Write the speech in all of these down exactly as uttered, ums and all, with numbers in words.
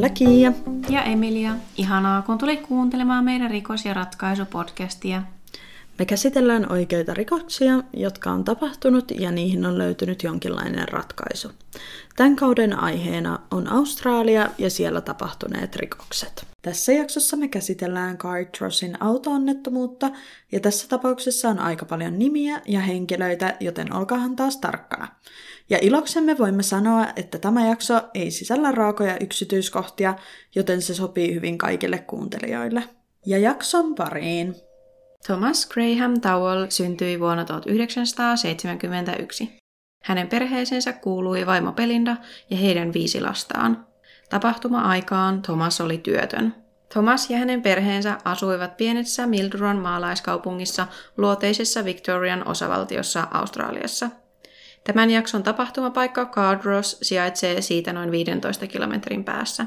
Lakia ja Emilia. Ihanaa, kun tulit kuuntelemaan meidän rikos- ja ratkaisupodcastia. Me käsitellään oikeita rikoksia, jotka on tapahtunut ja niihin on löytynyt jonkinlainen ratkaisu. Tämän kauden aiheena on Australia ja siellä tapahtuneet rikokset. Tässä jaksossa me käsitellään Cardrossin auto-onnettomuutta ja tässä tapauksessa on aika paljon nimiä ja henkilöitä, joten olkaahan taas tarkkana. Ja iloksemme voimme sanoa, että tämä jakso ei sisällä raakoja yksityiskohtia, joten se sopii hyvin kaikille kuuntelijoille. Ja jakson pariin! Thomas Graham Towell syntyi vuonna tuhatyhdeksänsataaseitsemänkymmentäyksi. Hänen perheeseensä kuului vaimo Belinda ja heidän viisi lastaan. Tapahtuma-aikaan Thomas oli työtön. Thomas ja hänen perheensä asuivat pienessä Milduran maalaiskaupungissa luoteisessa Victorian osavaltiossa Australiassa. Tämän jakson tapahtumapaikka Cardross sijaitsee siitä noin viidentoista kilometrin päässä.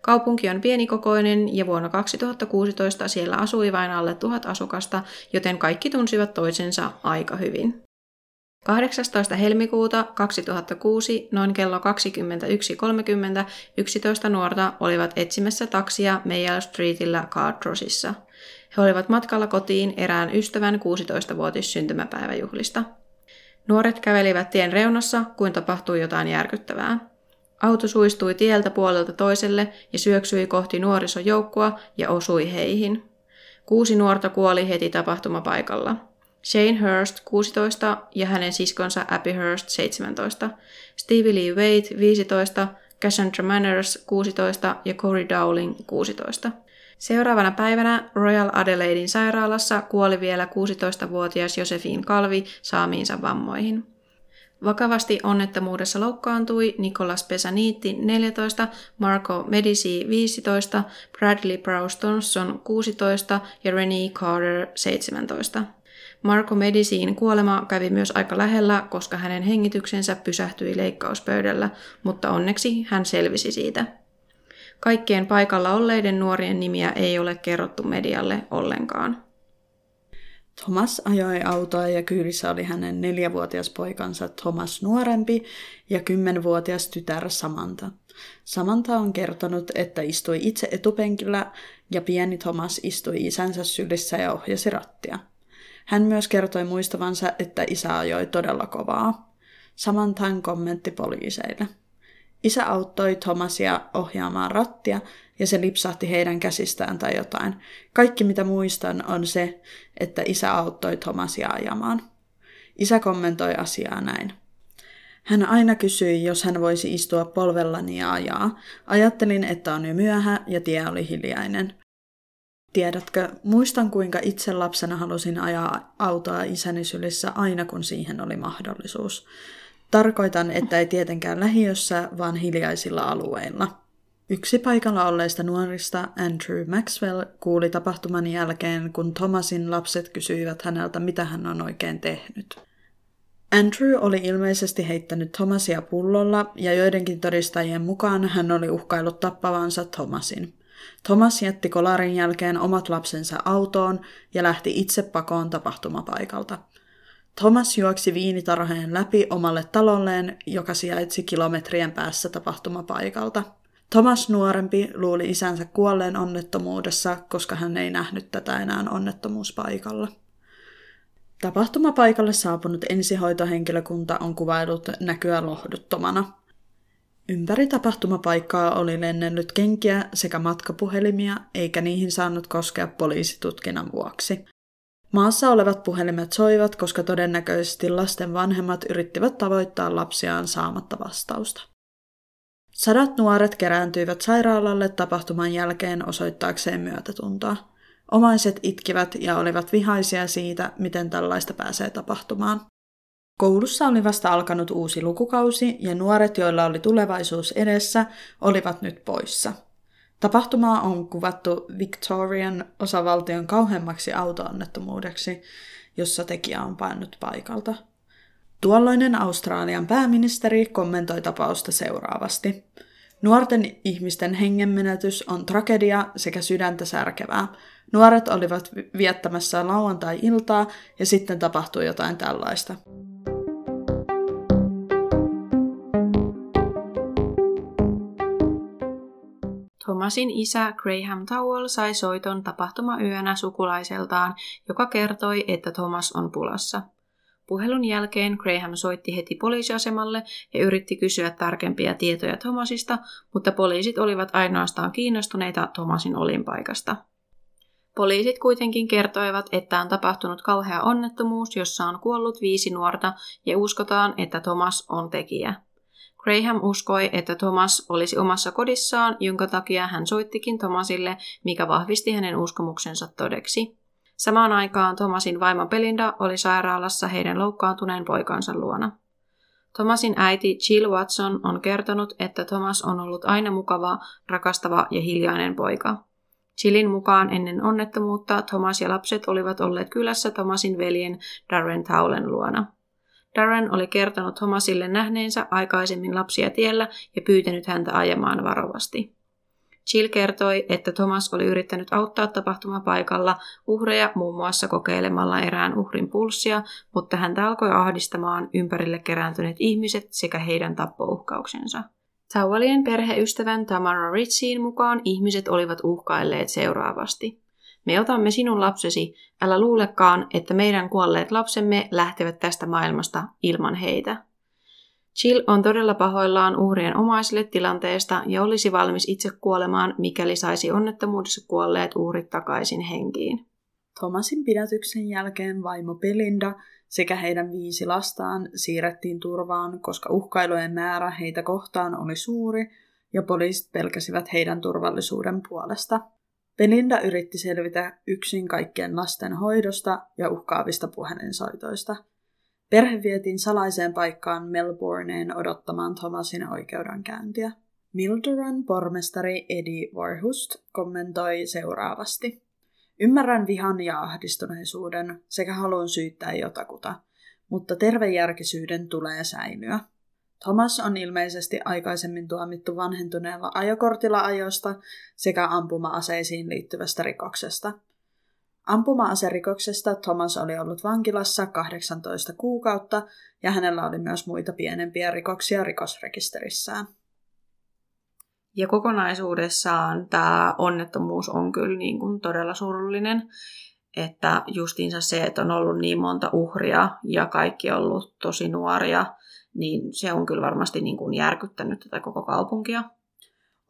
Kaupunki on pienikokoinen ja vuonna kaksituhattakuusitoista siellä asui vain alle tuhat asukasta, joten kaikki tunsivat toisensa aika hyvin. kahdeksastoista helmikuuta kaksituhattakuusi noin kello kaksikymmentäyksi kolmekymmentä yksitoista nuorta olivat etsimässä taksia Mayall Streetillä Cardrossissa. He olivat matkalla kotiin erään ystävän kuusitoistavuotis syntymäpäiväjuhlista. Nuoret kävelivät tien reunassa, kuin tapahtui jotain järkyttävää. Auto suistui tieltä puolelta toiselle ja syöksyi kohti nuorisojoukkoa ja osui heihin. Kuusi nuorta kuoli heti tapahtumapaikalla. Shane Hurst, kuusitoista, ja hänen siskonsa Abby Hurst, seitsemäntoista, Stevie Lee Wade, viisitoista, Cassandra Manners, kuusitoista ja Corey Dowling, kuusitoista. Seuraavana päivänä Royal Adelaiden sairaalassa kuoli vielä kuusitoistavuotias Josephine Calvi saamiinsa vammoihin. Vakavasti onnettomuudessa loukkaantui Nicolas Pesaniitti neljätoista, Marco Medici viisitoista, Bradley Brouston kuusitoista ja René Carter seitsemäntoista. Marco Medicin kuolema kävi myös aika lähellä, koska hänen hengityksensä pysähtyi leikkauspöydällä, mutta onneksi hän selvisi siitä. Kaikkien paikalla olleiden nuorien nimiä ei ole kerrottu medialle ollenkaan. Thomas ajoi autoa ja kyydissä oli hänen neljävuotias poikansa Thomas nuorempi ja kymmenvuotias tytär Samanta. Samanta on kertonut, että istui itse etupenkillä ja pieni Thomas istui isänsä sylissä ja ohjasi rattia. Hän myös kertoi muistavansa, että isä ajoi todella kovaa. Samantan kommentti poliiseille. Isä auttoi Thomasia ohjaamaan rattia ja se lipsahti heidän käsistään tai jotain. Kaikki mitä muistan on se, että isä auttoi Thomasia ajamaan. Isä kommentoi asiaa näin. Hän aina kysyi, jos hän voisi istua polvellani ja ajaa. Ajattelin, että on jo myöhä ja tie oli hiljainen. Tiedätkö, muistan kuinka itse lapsena halusin ajaa autoa isäni sylissä aina kun siihen oli mahdollisuus. Tarkoitan, että ei tietenkään lähiössä, vaan hiljaisilla alueilla. Yksi paikalla olleista nuorista, Andrew Maxwell, kuuli tapahtuman jälkeen, kun Thomasin lapset kysyivät häneltä, mitä hän on oikein tehnyt. Andrew oli ilmeisesti heittänyt Thomasia pullolla, ja joidenkin todistajien mukaan hän oli uhkaillut tappavansa Thomasin. Thomas jätti kolarin jälkeen omat lapsensa autoon ja lähti itse pakoon tapahtumapaikalta. Thomas juoksi viinitarheen läpi omalle talolleen, joka sijaitsi kilometrien päässä tapahtumapaikalta. Thomas nuorempi luuli isänsä kuolleen onnettomuudessa, koska hän ei nähnyt tätä enää onnettomuuspaikalla. Tapahtumapaikalle saapunut ensihoitohenkilökunta on kuvaillut näkyä lohduttomana. Ympäri tapahtumapaikkaa oli lennellyt kenkiä sekä matkapuhelimia, eikä niihin saanut koskea poliisitutkinnan vuoksi. Maassa olevat puhelimet soivat, koska todennäköisesti lasten vanhemmat yrittivät tavoittaa lapsiaan saamatta vastausta. Sadat nuoret kerääntyivät sairaalalle tapahtuman jälkeen osoittaakseen myötätuntoa. Omaiset itkivät ja olivat vihaisia siitä, miten tällaista pääsee tapahtumaan. Koulussa oli vasta alkanut uusi lukukausi ja nuoret, joilla oli tulevaisuus edessä, olivat nyt poissa. Tapahtumaa on kuvattu Victorian osavaltion kauheimmaksi auto-onnettomuudeksi, jossa tekijä on paennut paikalta. Tuolloinen Australian pääministeri kommentoi tapausta seuraavasti. Nuorten ihmisten hengenmenetys on tragedia sekä sydäntä särkevää. Nuoret olivat viettämässä lauantai-iltaa ja sitten tapahtui jotain tällaista. Thomasin isä Graham Towell sai soiton tapahtumayönä sukulaiseltaan, joka kertoi, että Thomas on pulassa. Puhelun jälkeen Graham soitti heti poliisiasemalle ja yritti kysyä tarkempia tietoja Thomasista, mutta poliisit olivat ainoastaan kiinnostuneita Thomasin olinpaikasta. Poliisit kuitenkin kertoivat, että on tapahtunut kauhea onnettomuus, jossa on kuollut viisi nuorta ja uskotaan, että Thomas on tekijä. Graham uskoi, että Thomas olisi omassa kodissaan, jonka takia hän soittikin Thomasille, mikä vahvisti hänen uskomuksensa todeksi. Samaan aikaan Thomasin vaimo Belinda oli sairaalassa heidän loukkaantuneen poikansa luona. Thomasin äiti Jill Watson on kertonut, että Thomas on ollut aina mukava, rakastava ja hiljainen poika. Jillin mukaan ennen onnettomuutta Thomas ja lapset olivat olleet kylässä Thomasin veljen Darren Towlen luona. Darren oli kertonut Thomasille nähneensä aikaisemmin lapsia tiellä ja pyytänyt häntä ajamaan varovasti. Jill kertoi, että Thomas oli yrittänyt auttaa tapahtumapaikalla uhreja muun muassa kokeilemalla erään uhrin pulssia, mutta häntä alkoi ahdistamaan ympärille kerääntyneet ihmiset sekä heidän tappouhkauksensa. Towellien perheystävän Tamara Richiin mukaan ihmiset olivat uhkailleet seuraavasti. Me otamme sinun lapsesi, älä luulekaan, että meidän kuolleet lapsemme lähtevät tästä maailmasta ilman heitä. Jill on todella pahoillaan uhrien omaisille tilanteesta ja olisi valmis itse kuolemaan, mikäli saisi onnettomuudessa kuolleet uhrit takaisin henkiin. Thomasin pidätyksen jälkeen vaimo Belinda sekä heidän viisi lastaan siirrettiin turvaan, koska uhkailujen määrä heitä kohtaan oli suuri ja poliisit pelkäsivät heidän turvallisuuden puolesta. Belinda yritti selvitä yksin kaikkien lasten hoidosta ja uhkaavista puhelinsoitoista. Perhe vietiin salaiseen paikkaan Melbourneen odottamaan Thomasin oikeudenkäyntiä. Milduran pormestari Eddie Warhurst kommentoi seuraavasti. Ymmärrän vihan ja ahdistuneisuuden sekä haluan syyttää jotakuta, mutta tervejärkisyyden tulee säilyä. Thomas on ilmeisesti aikaisemmin tuomittu vanhentuneella ajokortilla ajosta sekä ampuma-aseisiin liittyvästä rikoksesta. Ampuma-aserikoksesta Thomas oli ollut vankilassa kahdeksantoista kuukautta ja hänellä oli myös muita pienempiä rikoksia rikosrekisterissään. Ja kokonaisuudessaan tämä onnettomuus on kyllä niin kuin todella surullinen, että justiinsa se, että on ollut niin monta uhria ja kaikki on ollut tosi nuoria, niin se on kyllä varmasti niin kuin järkyttänyt tätä koko kaupunkia.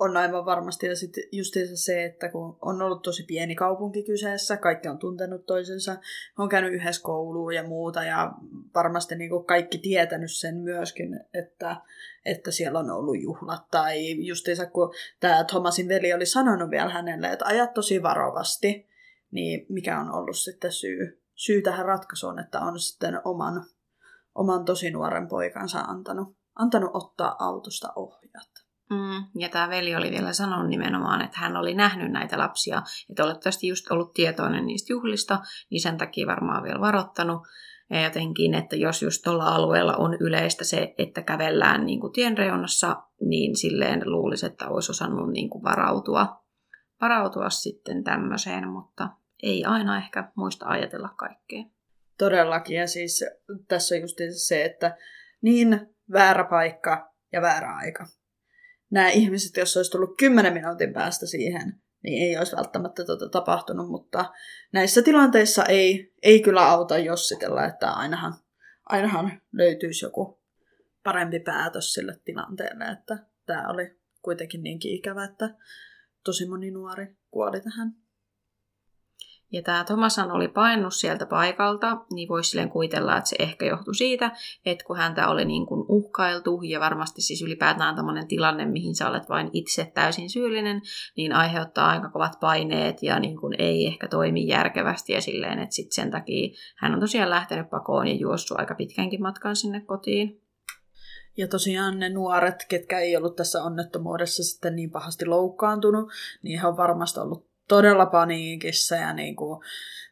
On aivan varmasti, ja sitten justiinsa se, että kun on ollut tosi pieni kaupunki kyseessä, kaikki on tuntenut toisensa, on käynyt yhdessä kouluun ja muuta, ja varmasti niin kuin kaikki tietänyt sen myöskin, että, että siellä on ollut juhlat, tai justiinsa kun tämä Thomasin veli oli sanonut vielä hänelle, että ajat tosi varovasti, niin mikä on ollut sitten syy, syy tähän ratkaisuun, että on sitten oman, oman tosi nuoren poikansa antanut, antanut ottaa autosta ohjat. Mm, ja tämä veli oli vielä sanonut nimenomaan, että hän oli nähnyt näitä lapsia, että olettavasti just ollut tietoinen niistä juhlista, niin sen takia varmaan vielä varoittanut. Ja jotenkin, että jos just tuolla alueella on yleistä se, että kävellään niin kuin tien reunassa, niin silleen luulisi, että olisi osannut niin kuin varautua, varautua sitten tämmöiseen, mutta ei aina ehkä muista ajatella kaikkea. Todellakin, ja siis tässä on just se, että niin väärä paikka ja väärä aika. Nämä ihmiset, jos olisi tullut kymmenen minuutin päästä siihen, niin ei olisi välttämättä tuota tapahtunut, mutta näissä tilanteissa ei, ei kyllä auta jossitella, että ainahan, ainahan löytyisi joku parempi päätös sille tilanteelle, että tämä oli kuitenkin niinkin ikävä, että tosi moni nuori kuoli tähän. Ja tämä Thomashan oli paennut sieltä paikalta, niin voisi silleen kuvitella, että se ehkä johtui siitä, että kun häntä oli niin kuin uhkailtu ja varmasti siis ylipäätään tämmöinen tilanne, mihin sä olet vain itse täysin syyllinen, niin aiheuttaa aika kovat paineet ja niin kuin ei ehkä toimi järkevästi ja silleen, että sitten sen takia hän on tosiaan lähtenyt pakoon ja juossut aika pitkänkin matkan sinne kotiin. Ja tosiaan ne nuoret, ketkä ei ollut tässä onnettomuudessa sitten niin pahasti loukkaantunut, niin he on varmasti ollut todella paniikissa ja niin kuin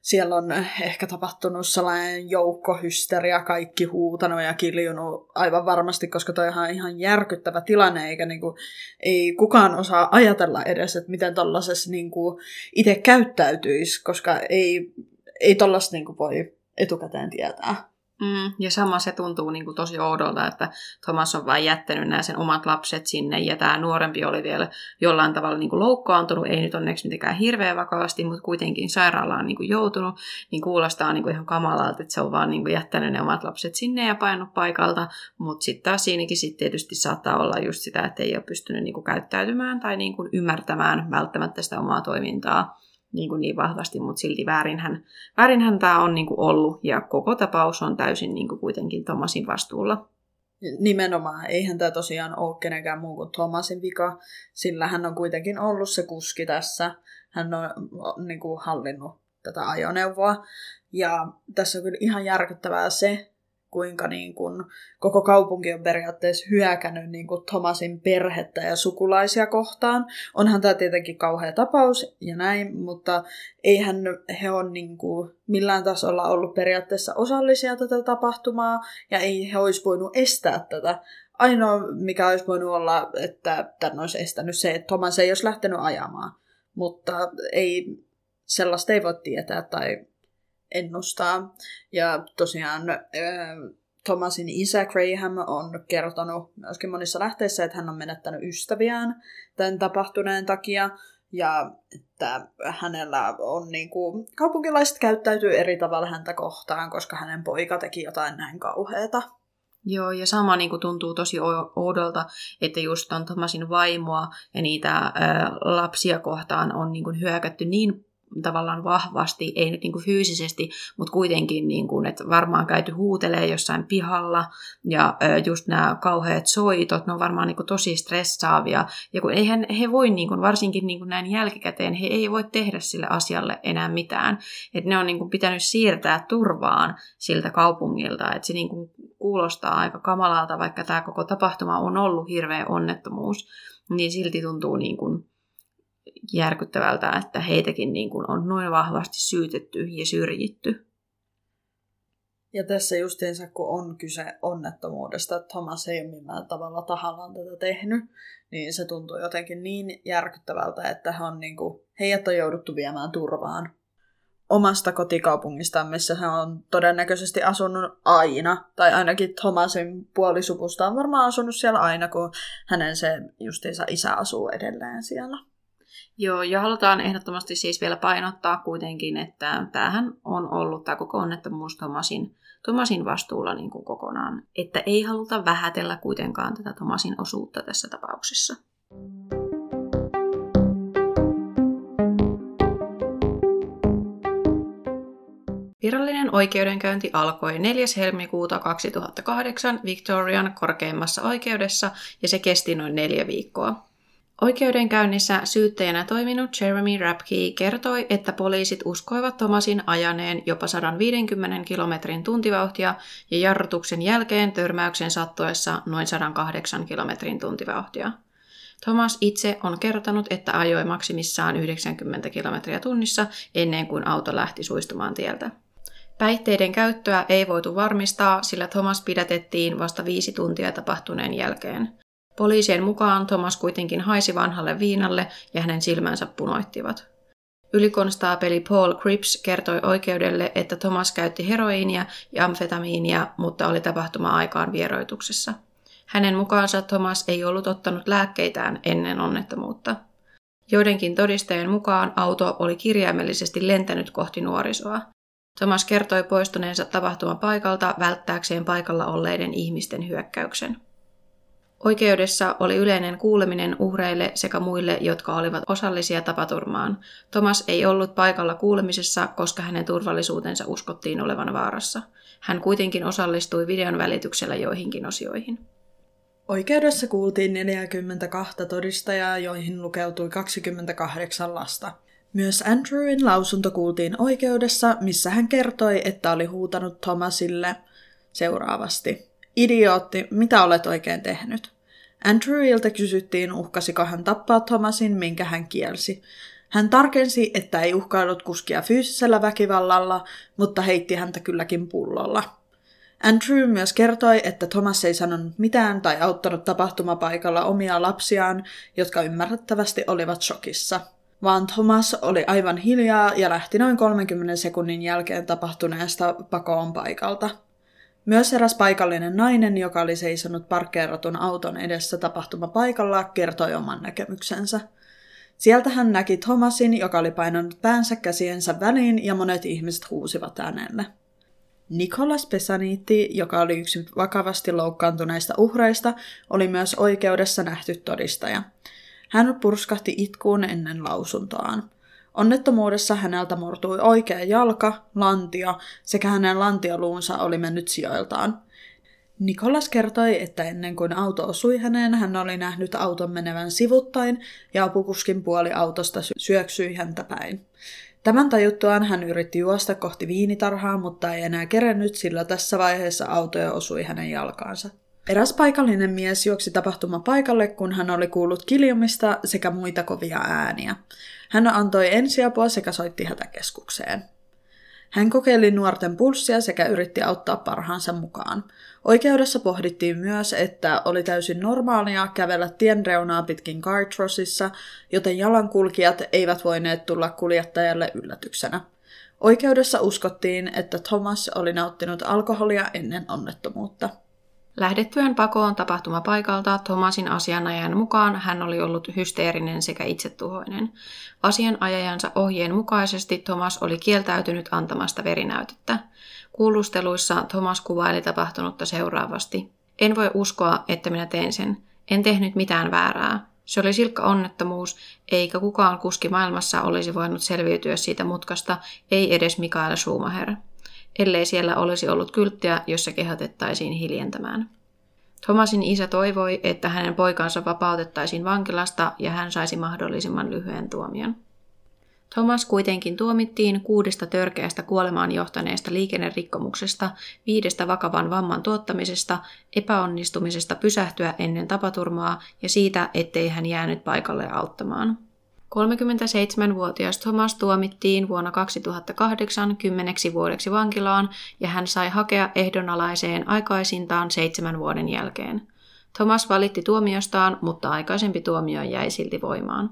siellä on ehkä tapahtunut sellainen joukkohysteria, kaikki huutanut ja kiljunut aivan varmasti, koska toi on ihan järkyttävä tilanne, eikä niin kuin, ei kukaan osaa ajatella edes, että miten tollaisessa niin kuin itse käyttäytyisi, koska ei, ei tollaista niin kuin voi etukäteen tietää. Mm, ja sama se tuntuu niin kuin tosi oudolta, että Thomas on vain jättänyt nämä sen omat lapset sinne, ja tämä nuorempi oli vielä jollain tavalla niin kuin loukkaantunut, ei nyt onneksi mitenkään hirveän vakavasti, mutta kuitenkin sairaalaan niin kuin joutunut, niin kuulostaa niin kuin ihan kamalalta, että se on vaan niin kuin jättänyt ne omat lapset sinne ja painut paikalta, mutta sitten taas siinäkin sit tietysti saattaa olla just sitä, että ei ole pystynyt niin kuin käyttäytymään tai niin kuin ymmärtämään välttämättä sitä omaa toimintaa. Niin, kuin niin vahvasti, mutta silti väärinhän, väärinhän tämä on niin kuin ollut, ja koko tapaus on täysin niin kuin kuitenkin Thomasin vastuulla. Nimenomaan, eihän tämä tosiaan ole kenenkään muu kuin Thomasin vika, sillä hän on kuitenkin ollut se kuski tässä, hän on niin kuin hallinnut tätä ajoneuvoa, ja tässä on kyllä ihan järkyttävää se, kuinka niin kuin koko kaupunki on periaatteessa hyökännyt niin kuin Thomasin perhettä ja sukulaisia kohtaan. Onhan tämä tietenkin kauhea tapaus ja näin, mutta eihän he ole niin kuin millään tasolla ollut periaatteessa osallisia tätä tapahtumaa, ja ei he olisi voinut estää tätä. Ainoa, mikä olisi voinut olla, että tämän olisi estänyt se, että Thomas ei olisi lähtenyt ajamaan, mutta ei, sellaista ei voi tietää tai ennustaa. Ja tosiaan äh, Thomasin isä Graham on kertonut myöskin monissa lähteissä, että hän on menettänyt ystäviään tämän tapahtuneen takia, ja että hänellä on niin kuin, kaupunkilaiset käyttäytyy eri tavalla häntä kohtaan, koska hänen poika teki jotain näin kauheata. Joo, ja sama niin kuin tuntuu tosi oudolta, että just on Thomasin vaimoa ja niitä äh, lapsia kohtaan on niin kuin hyökätty niin tavallaan vahvasti, ei nyt niin kuin fyysisesti, mutta kuitenkin, niin kuin, että varmaan käyty huutelee jossain pihalla, ja just nämä kauheat soitot, ne on varmaan niin kuin tosi stressaavia, ja kun eihän he voi, niin kuin, varsinkin niin kuin näin jälkikäteen, he ei voi tehdä sille asialle enää mitään, että ne on niin kuin pitänyt siirtää turvaan siltä kaupungilta, että se niin kuin kuulostaa aika kamalalta, vaikka tämä koko tapahtuma on ollut hirveä onnettomuus, niin silti tuntuu niin kuin järkyttävältä, että heitäkin niin kuin on noin vahvasti syytetty ja syrjitty. Ja tässä justiinsa, kun on kyse onnettomuudesta, että Thomas ei ole millään tavalla tahallaan tätä tehnyt, niin se tuntuu jotenkin niin järkyttävältä, että he on niin kuin, heidät on jouduttu viemään turvaan omasta kotikaupungistaan, missä hän on todennäköisesti asunut aina, tai ainakin Thomasin puolisupusta on varmaan asunut siellä aina, kun hänen se justiinsa isä asuu edelleen siellä. Joo, ja halutaan ehdottomasti siis vielä painottaa kuitenkin, että tämähän on ollut tämä koko onnettomuus Thomasin, Thomasin vastuulla niin kuin kokonaan. Että ei haluta vähätellä kuitenkaan tätä Thomasin osuutta tässä tapauksessa. Virallinen oikeudenkäynti alkoi neljäs helmikuuta kaksituhattakahdeksan Victorian korkeimmassa oikeudessa, ja se kesti noin neljä viikkoa. Oikeudenkäynnissä syyttäjänä toiminut Jeremy Rapkey kertoi, että poliisit uskoivat Thomasin ajaneen jopa sataviisikymmentä kilometrin tuntivauhtia ja jarrutuksen jälkeen törmäyksen sattuessa noin sata kahdeksan kilometrin tuntivauhtia. Thomas itse on kertonut, että ajoi maksimissaan yhdeksänkymmentä kilometriä tunnissa ennen kuin auto lähti suistumaan tieltä. Päihteiden käyttöä ei voitu varmistaa, sillä Thomas pidätettiin vasta viisi tuntia tapahtuneen jälkeen. Poliisien mukaan Thomas kuitenkin haisi vanhalle viinalle ja hänen silmänsä punoittivat. Ylikonstaapeli Paul Cripps kertoi oikeudelle, että Thomas käytti heroiinia ja amfetamiinia, mutta oli tapahtuma-aikaan vieroituksessa. Hänen mukaansa Thomas ei ollut ottanut lääkkeitään ennen onnettomuutta. Joidenkin todistajien mukaan auto oli kirjaimellisesti lentänyt kohti nuorisoa. Thomas kertoi poistuneensa tapahtumapaikalta välttääkseen paikalla olleiden ihmisten hyökkäyksen. Oikeudessa oli yleinen kuuleminen uhreille sekä muille, jotka olivat osallisia tapaturmaan. Thomas ei ollut paikalla kuulemisessa, koska hänen turvallisuutensa uskottiin olevan vaarassa. Hän kuitenkin osallistui videon välityksellä joihinkin osioihin. Oikeudessa kuultiin neljäkymmentäkaksi todistajaa, joihin lukeutui kaksikymmentäkahdeksan lasta. Myös Andrewin lausunto kuultiin oikeudessa, missä hän kertoi, että oli huutanut Thomasille seuraavasti: "Idiootti, mitä olet oikein tehnyt?" Andrewilta kysyttiin, uhkasiko hän tappaa Thomasin, minkä hän kielsi. Hän tarkensi, että ei uhkaillut kuskia fyysisellä väkivallalla, mutta heitti häntä kylläkin pullolla. Andrew myös kertoi, että Thomas ei sanonut mitään tai auttanut tapahtumapaikalla omia lapsiaan, jotka ymmärrettävästi olivat shokissa, vaan Thomas oli aivan hiljaa ja lähti noin kolmenkymmenen sekunnin jälkeen tapahtuneesta pakoon paikalta. Myös eräs paikallinen nainen, joka oli seisonut parkkeeratun auton edessä tapahtumapaikalla, kertoi oman näkemyksensä. Sieltä hän näki Thomasin, joka oli painanut päänsä käsiensä väliin ja monet ihmiset huusivat äänelle. Nicolas Pesaniitti, joka oli yksi vakavasti loukkaantuneista uhreista, oli myös oikeudessa nähty todistaja. Hän purskahti itkuun ennen lausuntoaan. Onnettomuudessa häneltä murtui oikea jalka, lantio sekä hänen lantioluunsa oli mennyt sijoiltaan. Nicolas kertoi, että ennen kuin auto osui häneen, hän oli nähnyt auton menevän sivuttain ja apukuskin puoli autosta syöksyi häntä päin. Tämän tajuttuaan hän yritti juosta kohti viinitarhaa, mutta ei enää kerennyt, sillä tässä vaiheessa auto jo osui hänen jalkaansa. Eräs paikallinen mies juoksi tapahtumapaikalle, kun hän oli kuullut kiljumista sekä muita kovia ääniä. Hän antoi ensiapua sekä soitti hätäkeskukseen. Hän kokeili nuorten pulssia sekä yritti auttaa parhaansa mukaan. Oikeudessa pohdittiin myös, että oli täysin normaalia kävellä tien reunaa pitkin Cardrossissa, joten jalankulkijat eivät voineet tulla kuljettajalle yllätyksenä. Oikeudessa uskottiin, että Thomas oli nauttinut alkoholia ennen onnettomuutta. Lähdettyään pakoon tapahtumapaikalta Thomasin asianajajan mukaan hän oli ollut hysteerinen sekä itsetuhoinen. Asianajajansa ohjeen mukaisesti Thomas oli kieltäytynyt antamasta verinäytettä. Kuulusteluissa Thomas kuvaili tapahtunutta seuraavasti. En voi uskoa, että minä tein sen. En tehnyt mitään väärää. Se oli silkka onnettomuus, eikä kukaan kuski maailmassa olisi voinut selviytyä siitä mutkasta, ei edes Michael Schumacher. Ellei siellä olisi ollut kylttiä, jossa kehotettaisiin hiljentämään. Thomasin isä toivoi, että hänen poikansa vapautettaisiin vankilasta ja hän saisi mahdollisimman lyhyen tuomion. Thomas kuitenkin tuomittiin kuudesta törkeästä kuolemaan johtaneesta liikennerikkomuksesta, viidestä vakavan vamman tuottamisesta, epäonnistumisesta pysähtyä ennen tapaturmaa ja siitä, ettei hän jäänyt paikalle auttamaan. kolmekymmentäseitsemänvuotias Thomas tuomittiin vuonna kaksituhattakahdeksan kymmeneksi vuodeksi vankilaan ja hän sai hakea ehdonalaiseen aikaisintaan seitsemän vuoden jälkeen. Thomas valitti tuomiostaan, mutta aikaisempi tuomio jäi silti voimaan.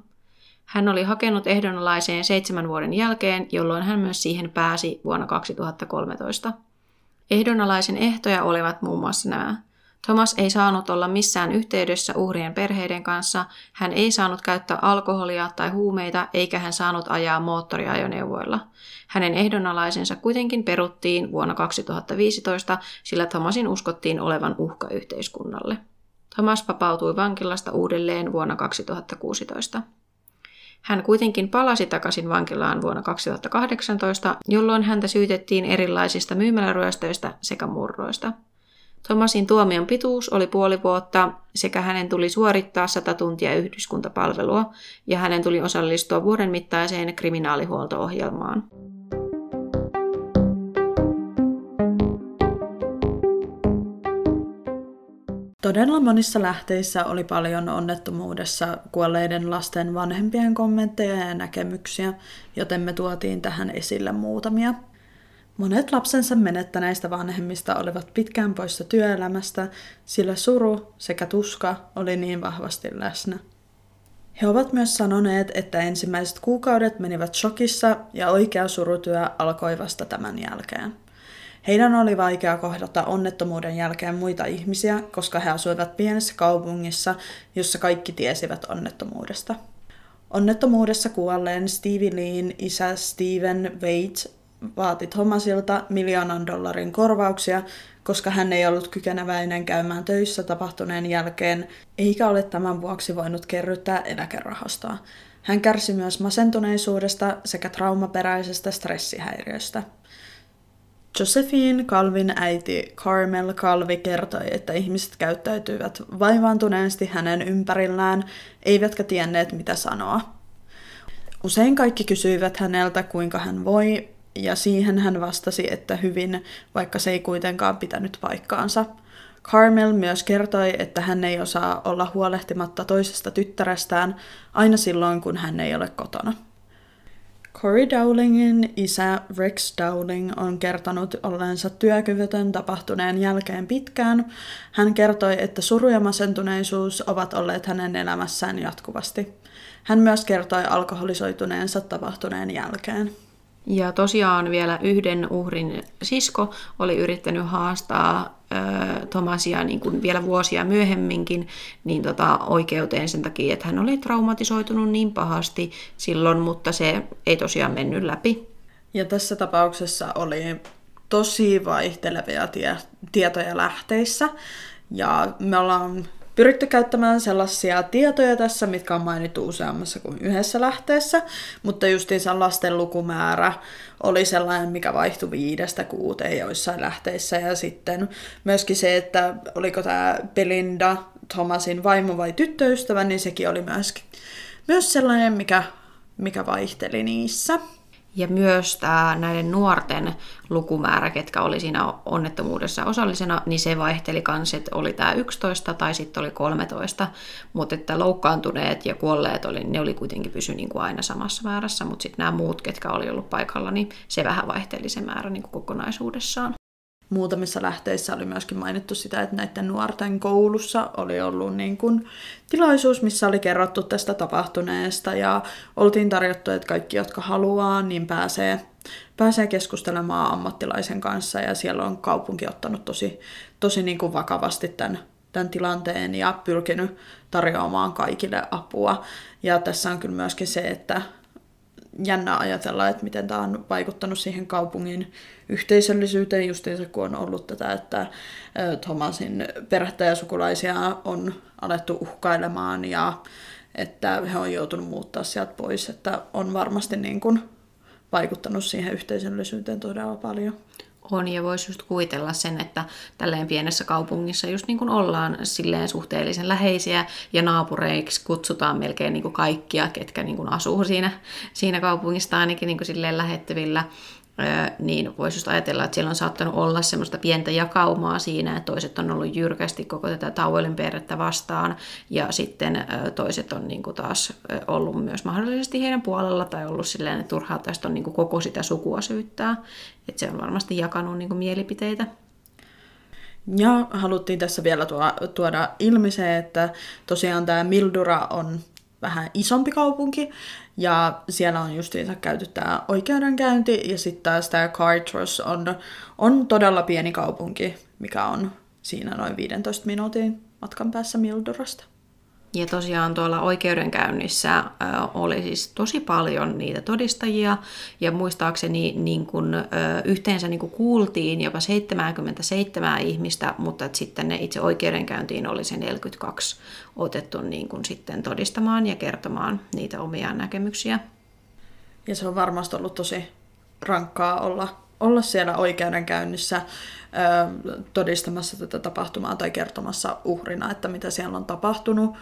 Hän oli hakenut ehdonalaiseen seitsemän vuoden jälkeen, jolloin hän myös siihen pääsi vuonna kaksituhattakolmetoista. Ehdonalaisen ehtoja olivat muun muassa nämä. Thomas ei saanut olla missään yhteydessä uhrien perheiden kanssa, hän ei saanut käyttää alkoholia tai huumeita eikä hän saanut ajaa moottoriajoneuvoilla. Hänen ehdonalaisensa kuitenkin peruttiin vuonna kaksituhattaviisitoista, sillä Thomasin uskottiin olevan uhka yhteiskunnalle. Thomas vapautui vankilasta uudelleen vuonna kaksituhattakuusitoista. Hän kuitenkin palasi takaisin vankilaan vuonna kaksituhattakahdeksantoista, jolloin häntä syytettiin erilaisista myymäläryöstöistä sekä murroista. Thomasin tuomion pituus oli puoli vuotta sekä hänen tuli suorittaa sata tuntia yhdyskuntapalvelua ja hänen tuli osallistua vuoden mittaiseen kriminaalihuolto-ohjelmaan. Todella monissa lähteissä oli paljon onnettomuudessa kuolleiden lasten vanhempien kommentteja ja näkemyksiä, joten me tuotiin tähän esille muutamia. Monet lapsensa menettäneistä vanhemmista olivat pitkään poissa työelämästä, sillä suru sekä tuska oli niin vahvasti läsnä. He ovat myös sanoneet, että ensimmäiset kuukaudet menivät shokissa ja oikea surutyö alkoi vasta tämän jälkeen. Heidän oli vaikea kohdata onnettomuuden jälkeen muita ihmisiä, koska he asuivat pienessä kaupungissa, jossa kaikki tiesivät onnettomuudesta. Onnettomuudessa kuolleen Stevie Leen isä Steven Wade vaati Thomasilta miljoonan dollarin korvauksia, koska hän ei ollut kykeneväinen käymään töissä tapahtuneen jälkeen, eikä ole tämän vuoksi voinut kerryttää eläkerahastoa. Hän kärsi myös masentuneisuudesta sekä traumaperäisestä stressihäiriöstä. Josephine Calvin äiti Carmel Calvi kertoi, että ihmiset käyttäytyivät vaivaantuneesti hänen ympärillään, eivätkä tienneet mitä sanoa. Usein kaikki kysyivät häneltä, kuinka hän voi, ja siihen hän vastasi, että hyvin, vaikka se ei kuitenkaan pitänyt paikkaansa. Carmel myös kertoi, että hän ei osaa olla huolehtimatta toisesta tyttärestään aina silloin, kun hän ei ole kotona. Corey Dowlingin isä Rex Dowling on kertonut olleensa työkyvytön tapahtuneen jälkeen pitkään. Hän kertoi, että suru ja masentuneisuus ovat olleet hänen elämässään jatkuvasti. Hän myös kertoi alkoholisoituneensa tapahtuneen jälkeen. Ja tosiaan vielä yhden uhrin sisko oli yrittänyt haastaa ö, Thomasia niin kuin vielä vuosia myöhemminkin niin tota, oikeuteen sen takia, että hän oli traumatisoitunut niin pahasti silloin, mutta se ei tosiaan mennyt läpi. Ja tässä tapauksessa oli tosi vaihtelevia tie- tietoja lähteissä ja me ollaan pyritty käyttämään sellaisia tietoja tässä, mitkä on mainittu useammassa kuin yhdessä lähteessä, mutta justiinsa lasten lukumäärä oli sellainen, mikä vaihtui viidestä kuuteen joissain lähteissä. Ja sitten myöskin se, että oliko tämä Belinda Thomasin vaimo vai tyttöystävä, niin sekin oli myöskin myös sellainen, mikä, mikä vaihteli niissä. Ja myös tämä, näiden nuorten lukumäärä, ketkä oli siinä onnettomuudessa osallisena, niin se vaihteli kans, että oli tämä yksitoista tai sitten oli kolmetoista, mutta että loukkaantuneet ja kuolleet, oli, ne oli kuitenkin pysy niin kuin aina samassa määrässä, mutta sitten nämä muut, ketkä oli ollut paikalla, niin se vähän vaihteli se määrä niin kuin kokonaisuudessaan. Muutamissa lähteissä oli myöskin mainittu sitä, että näiden nuorten koulussa oli ollut niin kuin tilaisuus, missä oli kerrottu tästä tapahtuneesta ja oltiin tarjottu, että kaikki, jotka haluaa, niin pääsee, pääsee keskustelemaan ammattilaisen kanssa ja siellä on kaupunki ottanut tosi, tosi niin kuin vakavasti tämän, tämän tilanteen ja pyrkinyt tarjoamaan kaikille apua. Ja tässä on kyllä myöskin se, että jännä ajatella, että miten tämä on vaikuttanut siihen kaupungin yhteisöllisyyteen justiinsa, kun on ollut tätä, että Thomasin perhettä ja sukulaisia on alettu uhkailemaan ja että he on joutunut muuttaa sieltä pois, että on varmasti niin kuin vaikuttanut siihen yhteisöllisyyteen todella paljon. On ja voisi just kuvitella sen, että tälleen pienessä kaupungissa just niin kuin ollaan silleen suhteellisen läheisiä ja naapureiksi kutsutaan melkein niin kuin kaikkia, ketkä niin kuin asuu siinä, siinä kaupungista ainakin niin kuin silleen lähettyvillä. Niin voisi just ajatella, että siellä on saattanut olla semmoista pientä jakaumaa siinä, että toiset on ollut jyrkästi koko tätä Towellin perhettä vastaan ja sitten toiset on niinku taas ollut myös mahdollisesti heidän puolella tai ollut silleen, että turhaa tästä on niinku koko sitä sukua syyttää, että se on varmasti jakanut niinku mielipiteitä. Ja haluttiin tässä vielä tuoda ilmi se, että tosiaan tämä Mildura on vähän isompi kaupunki, ja siellä on justiinsa käyty tämä oikeudenkäynti, ja sitten taas tämä Cardross on, on todella pieni kaupunki, mikä on siinä noin viidentoista minuutin matkan päässä Mildurasta. Ja tosiaan tuolla oikeudenkäynnissä ö, oli siis tosi paljon niitä todistajia, ja muistaakseni niin kun, ö, yhteensä niin kun kuultiin jopa seitsemänkymmentäseitsemän ihmistä, mutta sitten ne itse oikeudenkäyntiin oli se neljäkymmentäkaksi otettu niin kun sitten todistamaan ja kertomaan niitä omia näkemyksiä. Ja se on varmasti ollut tosi rankkaa olla, olla siellä oikeudenkäynnissä ö, todistamassa tätä tapahtumaa tai kertomassa uhrina, että mitä siellä on tapahtunut.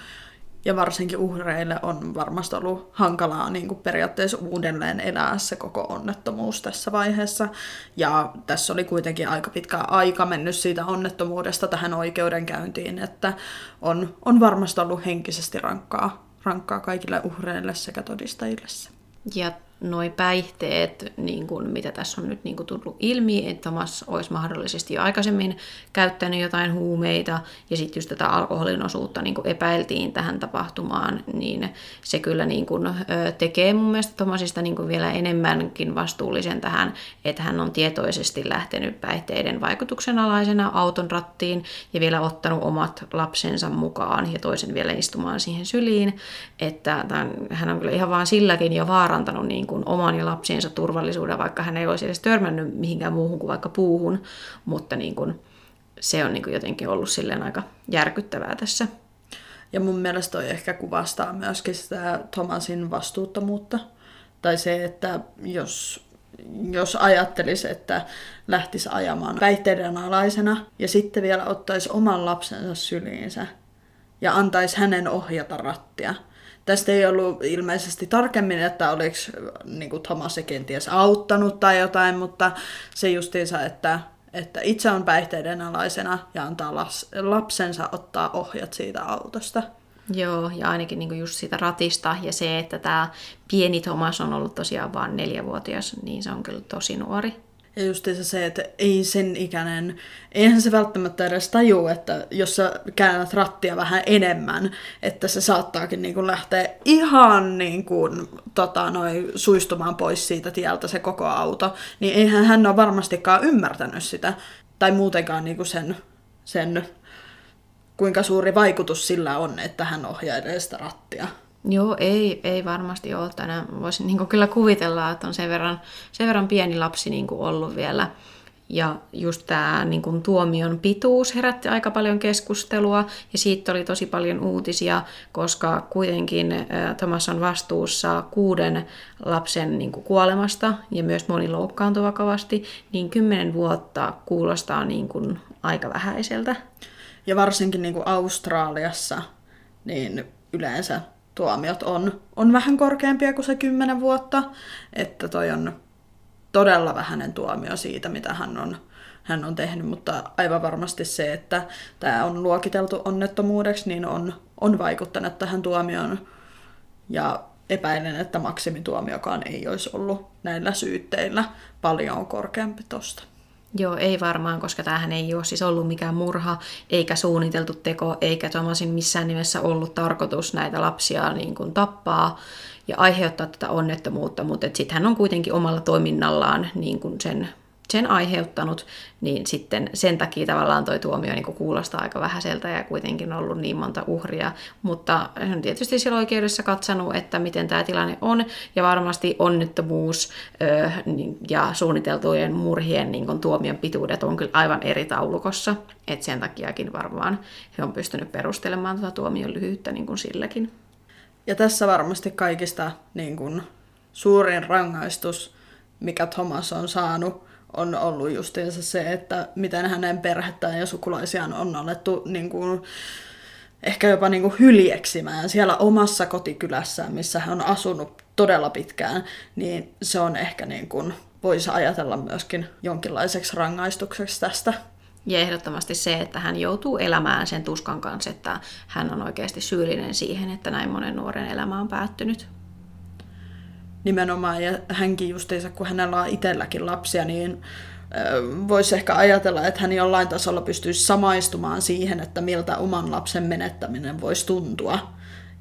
Ja varsinkin uhreille on varmasti ollut hankalaa niin kuin periaatteessa uudelleen elää se koko onnettomuus tässä vaiheessa. Ja tässä oli kuitenkin aika pitkä aika mennyt siitä onnettomuudesta tähän oikeudenkäyntiin, että on, on varmasti ollut henkisesti rankkaa, rankkaa kaikille uhreille sekä todistajille. Ja noi päihteet, niin kun, mitä tässä on nyt niin kun tullut ilmi, että Thomas olisi mahdollisesti jo aikaisemmin käyttänyt jotain huumeita, ja sitten just tätä alkoholin osuutta niin kun epäiltiin tähän tapahtumaan, niin se kyllä niin kun, tekee mun mielestä Thomasista niin kun vielä enemmänkin vastuullisen tähän, että hän on tietoisesti lähtenyt päihteiden vaikutuksen alaisena auton rattiin, ja vielä ottanut omat lapsensa mukaan, ja toisen vielä istumaan siihen syliin, että tämän, hän on kyllä ihan vaan silläkin jo vaarantanut niin kun oman ja lapsiensa turvallisuuden, vaikka hän ei olisi edes törmännyt mihinkään muuhun kuin vaikka puuhun, mutta niin kun se on niin kun jotenkin ollut silleen aika järkyttävää tässä. Ja mun mielestä toi ehkä kuvastaa myöskin sitä Thomasin vastuuttomuutta, tai se, että jos, jos ajattelisi, että lähtisi ajamaan päihteiden alaisena ja sitten vielä ottaisi oman lapsensa syliinsä ja antaisi hänen ohjata rattia. Tästä ei ollut ilmeisesti tarkemmin, että oliko niin Thomas kenties auttanut tai jotain, mutta se justiinsa, että, että itse on päihteiden alaisena ja antaa lapsensa ottaa ohjat siitä autosta. Joo, ja ainakin niin just siitä ratista ja se, että tämä pieni Thomas on ollut tosiaan vain neljävuotias, niin se on kyllä tosi nuori. Ja justiinsa se, että ei sen ikäinen, eihän se välttämättä edes tajuu, että jos sä käännät rattia vähän enemmän, että se saattaakin niin kuin lähteä ihan niin kuin, tota, noi, suistumaan pois siitä tieltä se koko auto, niin eihän hän ole varmastikaan ymmärtänyt sitä, tai muutenkaan niin kuin sen, sen, kuinka suuri vaikutus sillä on, että hän ohjailee sitä rattia. Joo, ei, ei varmasti ole tänä. Voisin niin kyllä kuvitella, että on sen verran, sen verran pieni lapsi niin ollut vielä. Ja just tämä niin tuomion pituus herätti aika paljon keskustelua, ja siitä oli tosi paljon uutisia, koska kuitenkin Thomas on vastuussa kuuden lapsen niin kuolemasta, ja myös moni loukkaantui vakavasti, niin kymmenen vuotta kuulostaa niin kuin aika vähäiseltä. Ja varsinkin niin kuin Australiassa, niin yleensä tuomiot on, on vähän korkeampia kuin se kymmenen vuotta, että toi on todella vähäinen tuomio siitä, mitä hän on, hän on tehnyt, mutta aivan varmasti se, että tämä on luokiteltu onnettomuudeksi, niin on, on vaikuttanut tähän tuomioon, ja epäilen, että maksimituomiokaan ei olisi ollut näillä syytteillä paljon korkeampi tosta. Joo, ei varmaan, koska tämähän ei ole siis ollut mikään murha, eikä suunniteltu teko, eikä Thomasin missään nimessä ollut tarkoitus näitä lapsia niin kuin tappaa ja aiheuttaa tätä onnettomuutta, mutta sitten hän on kuitenkin omalla toiminnallaan niin kuin sen, sen aiheuttanut, niin sitten sen takia tavallaan toi tuomio niin kuin kuulostaa aika vähäiseltä ja kuitenkin on ollut niin monta uhria, mutta hän on tietysti siellä oikeudessa katsonut, että miten tämä tilanne on, ja varmasti onnettomuus ö, ja suunniteltujen murhien niin kuin tuomion pituudet on kyllä aivan eri taulukossa, että sen takiakin varmaan he on pystynyt perustelemaan tuota tuomion lyhyyttä niin kuin silläkin. Ja tässä varmasti kaikista niin kuin suurin rangaistus, mikä Thomas on saanut, on ollut justiinsa se, että miten hänen perhettään ja sukulaisiaan on alettu niin kuin, ehkä jopa niin kuin hyljeksimään siellä omassa kotikylässään, missä hän on asunut todella pitkään, niin se on ehkä, niin kuin, voisi ajatella myöskin jonkinlaiseksi rangaistukseksi tästä. Ja ehdottomasti se, että hän joutuu elämään sen tuskan kanssa, että hän on oikeasti syyllinen siihen, että näin monen nuoren elämä on päättynyt. Nimenomaan, ja hänkin justiinsa, kun hänellä on itselläkin lapsia, niin voisi ehkä ajatella, että hän jollain tasolla pystyisi samaistumaan siihen, että miltä oman lapsen menettäminen voisi tuntua.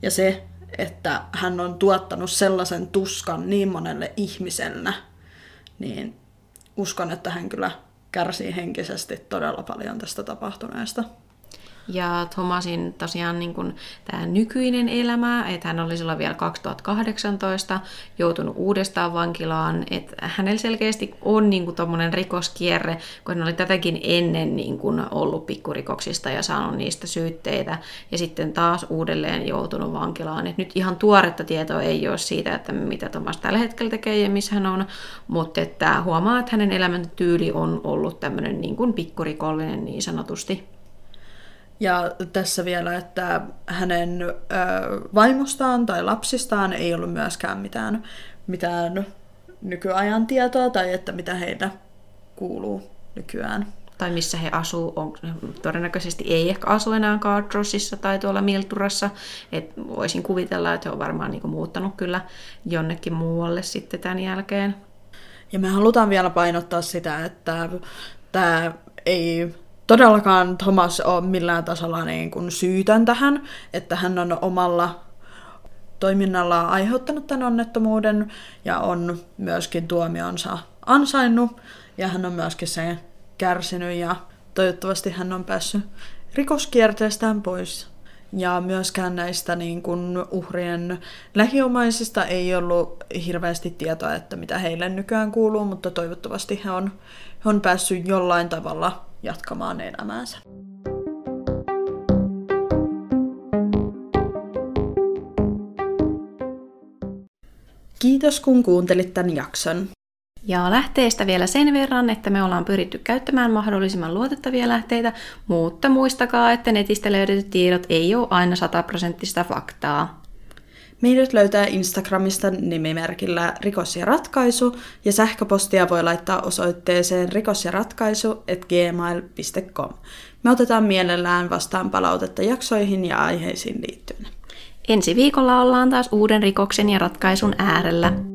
Ja se, että hän on tuottanut sellaisen tuskan niin monelle ihmiselle, niin uskon, että hän kyllä kärsii henkisesti todella paljon tästä tapahtuneesta. Ja Thomasin tosiaan niin kuin tämä nykyinen elämä, että hän oli silloin vielä kaksituhattakahdeksantoista joutunut uudestaan vankilaan, että hänellä selkeästi on niin kuin tommoinen rikoskierre, kun hän oli tätäkin ennen niin kuin ollut pikkurikoksista ja saanut niistä syytteitä ja sitten taas uudelleen joutunut vankilaan. Et nyt ihan tuoretta tietoa ei ole siitä, että mitä Thomas tällä hetkellä tekee ja missä hän on, mutta että huomaa, että hänen elämäntyyli on ollut tämmöinen niin kuin pikkurikollinen niin sanotusti. Ja tässä vielä, että hänen ö, vaimostaan tai lapsistaan ei ollut myöskään mitään, mitään nykyajan tietoa tai että mitä heitä kuuluu nykyään. Tai missä he asuu, on, todennäköisesti ei ehkä asu enää Cardrossissa tai tuolla Mildurassa. Et voisin kuvitella, että he on varmaan niinku muuttanut kyllä jonnekin muualle sitten tämän jälkeen. Ja me halutaan vielä painottaa sitä, että tämä ei todellakaan Thomas on millään tasolla niin kuin syytön tähän, että hän on omalla toiminnallaan aiheuttanut tämän onnettomuuden ja on myöskin tuomionsa ansainnut ja hän on myöskin sen kärsinyt ja toivottavasti hän on päässyt rikoskierteestään pois. Ja myöskään näistä niin kuin uhrien lähiomaisista ei ollut hirveästi tietoa, että mitä heille nykyään kuuluu, mutta toivottavasti he on, he on päässyt jollain tavalla jatkamaan elämäänsä. Kiitos kun kuuntelit tämän jakson. Ja lähteistä vielä sen verran, että me ollaan pyritty käyttämään mahdollisimman luotettavia lähteitä, mutta muistakaa, että netistä löydetyt tiedot ei ole aina sataprosenttista faktaa. Meidät löytää Instagramista nimimerkillä rikos ja ratkaisu, ja sähköpostia voi laittaa osoitteeseen rikos ja ratkaisu ät gmail piste com. Me otetaan mielellään vastaan palautetta jaksoihin ja aiheisiin liittyen. Ensi viikolla ollaan taas uuden rikoksen ja ratkaisun äärellä.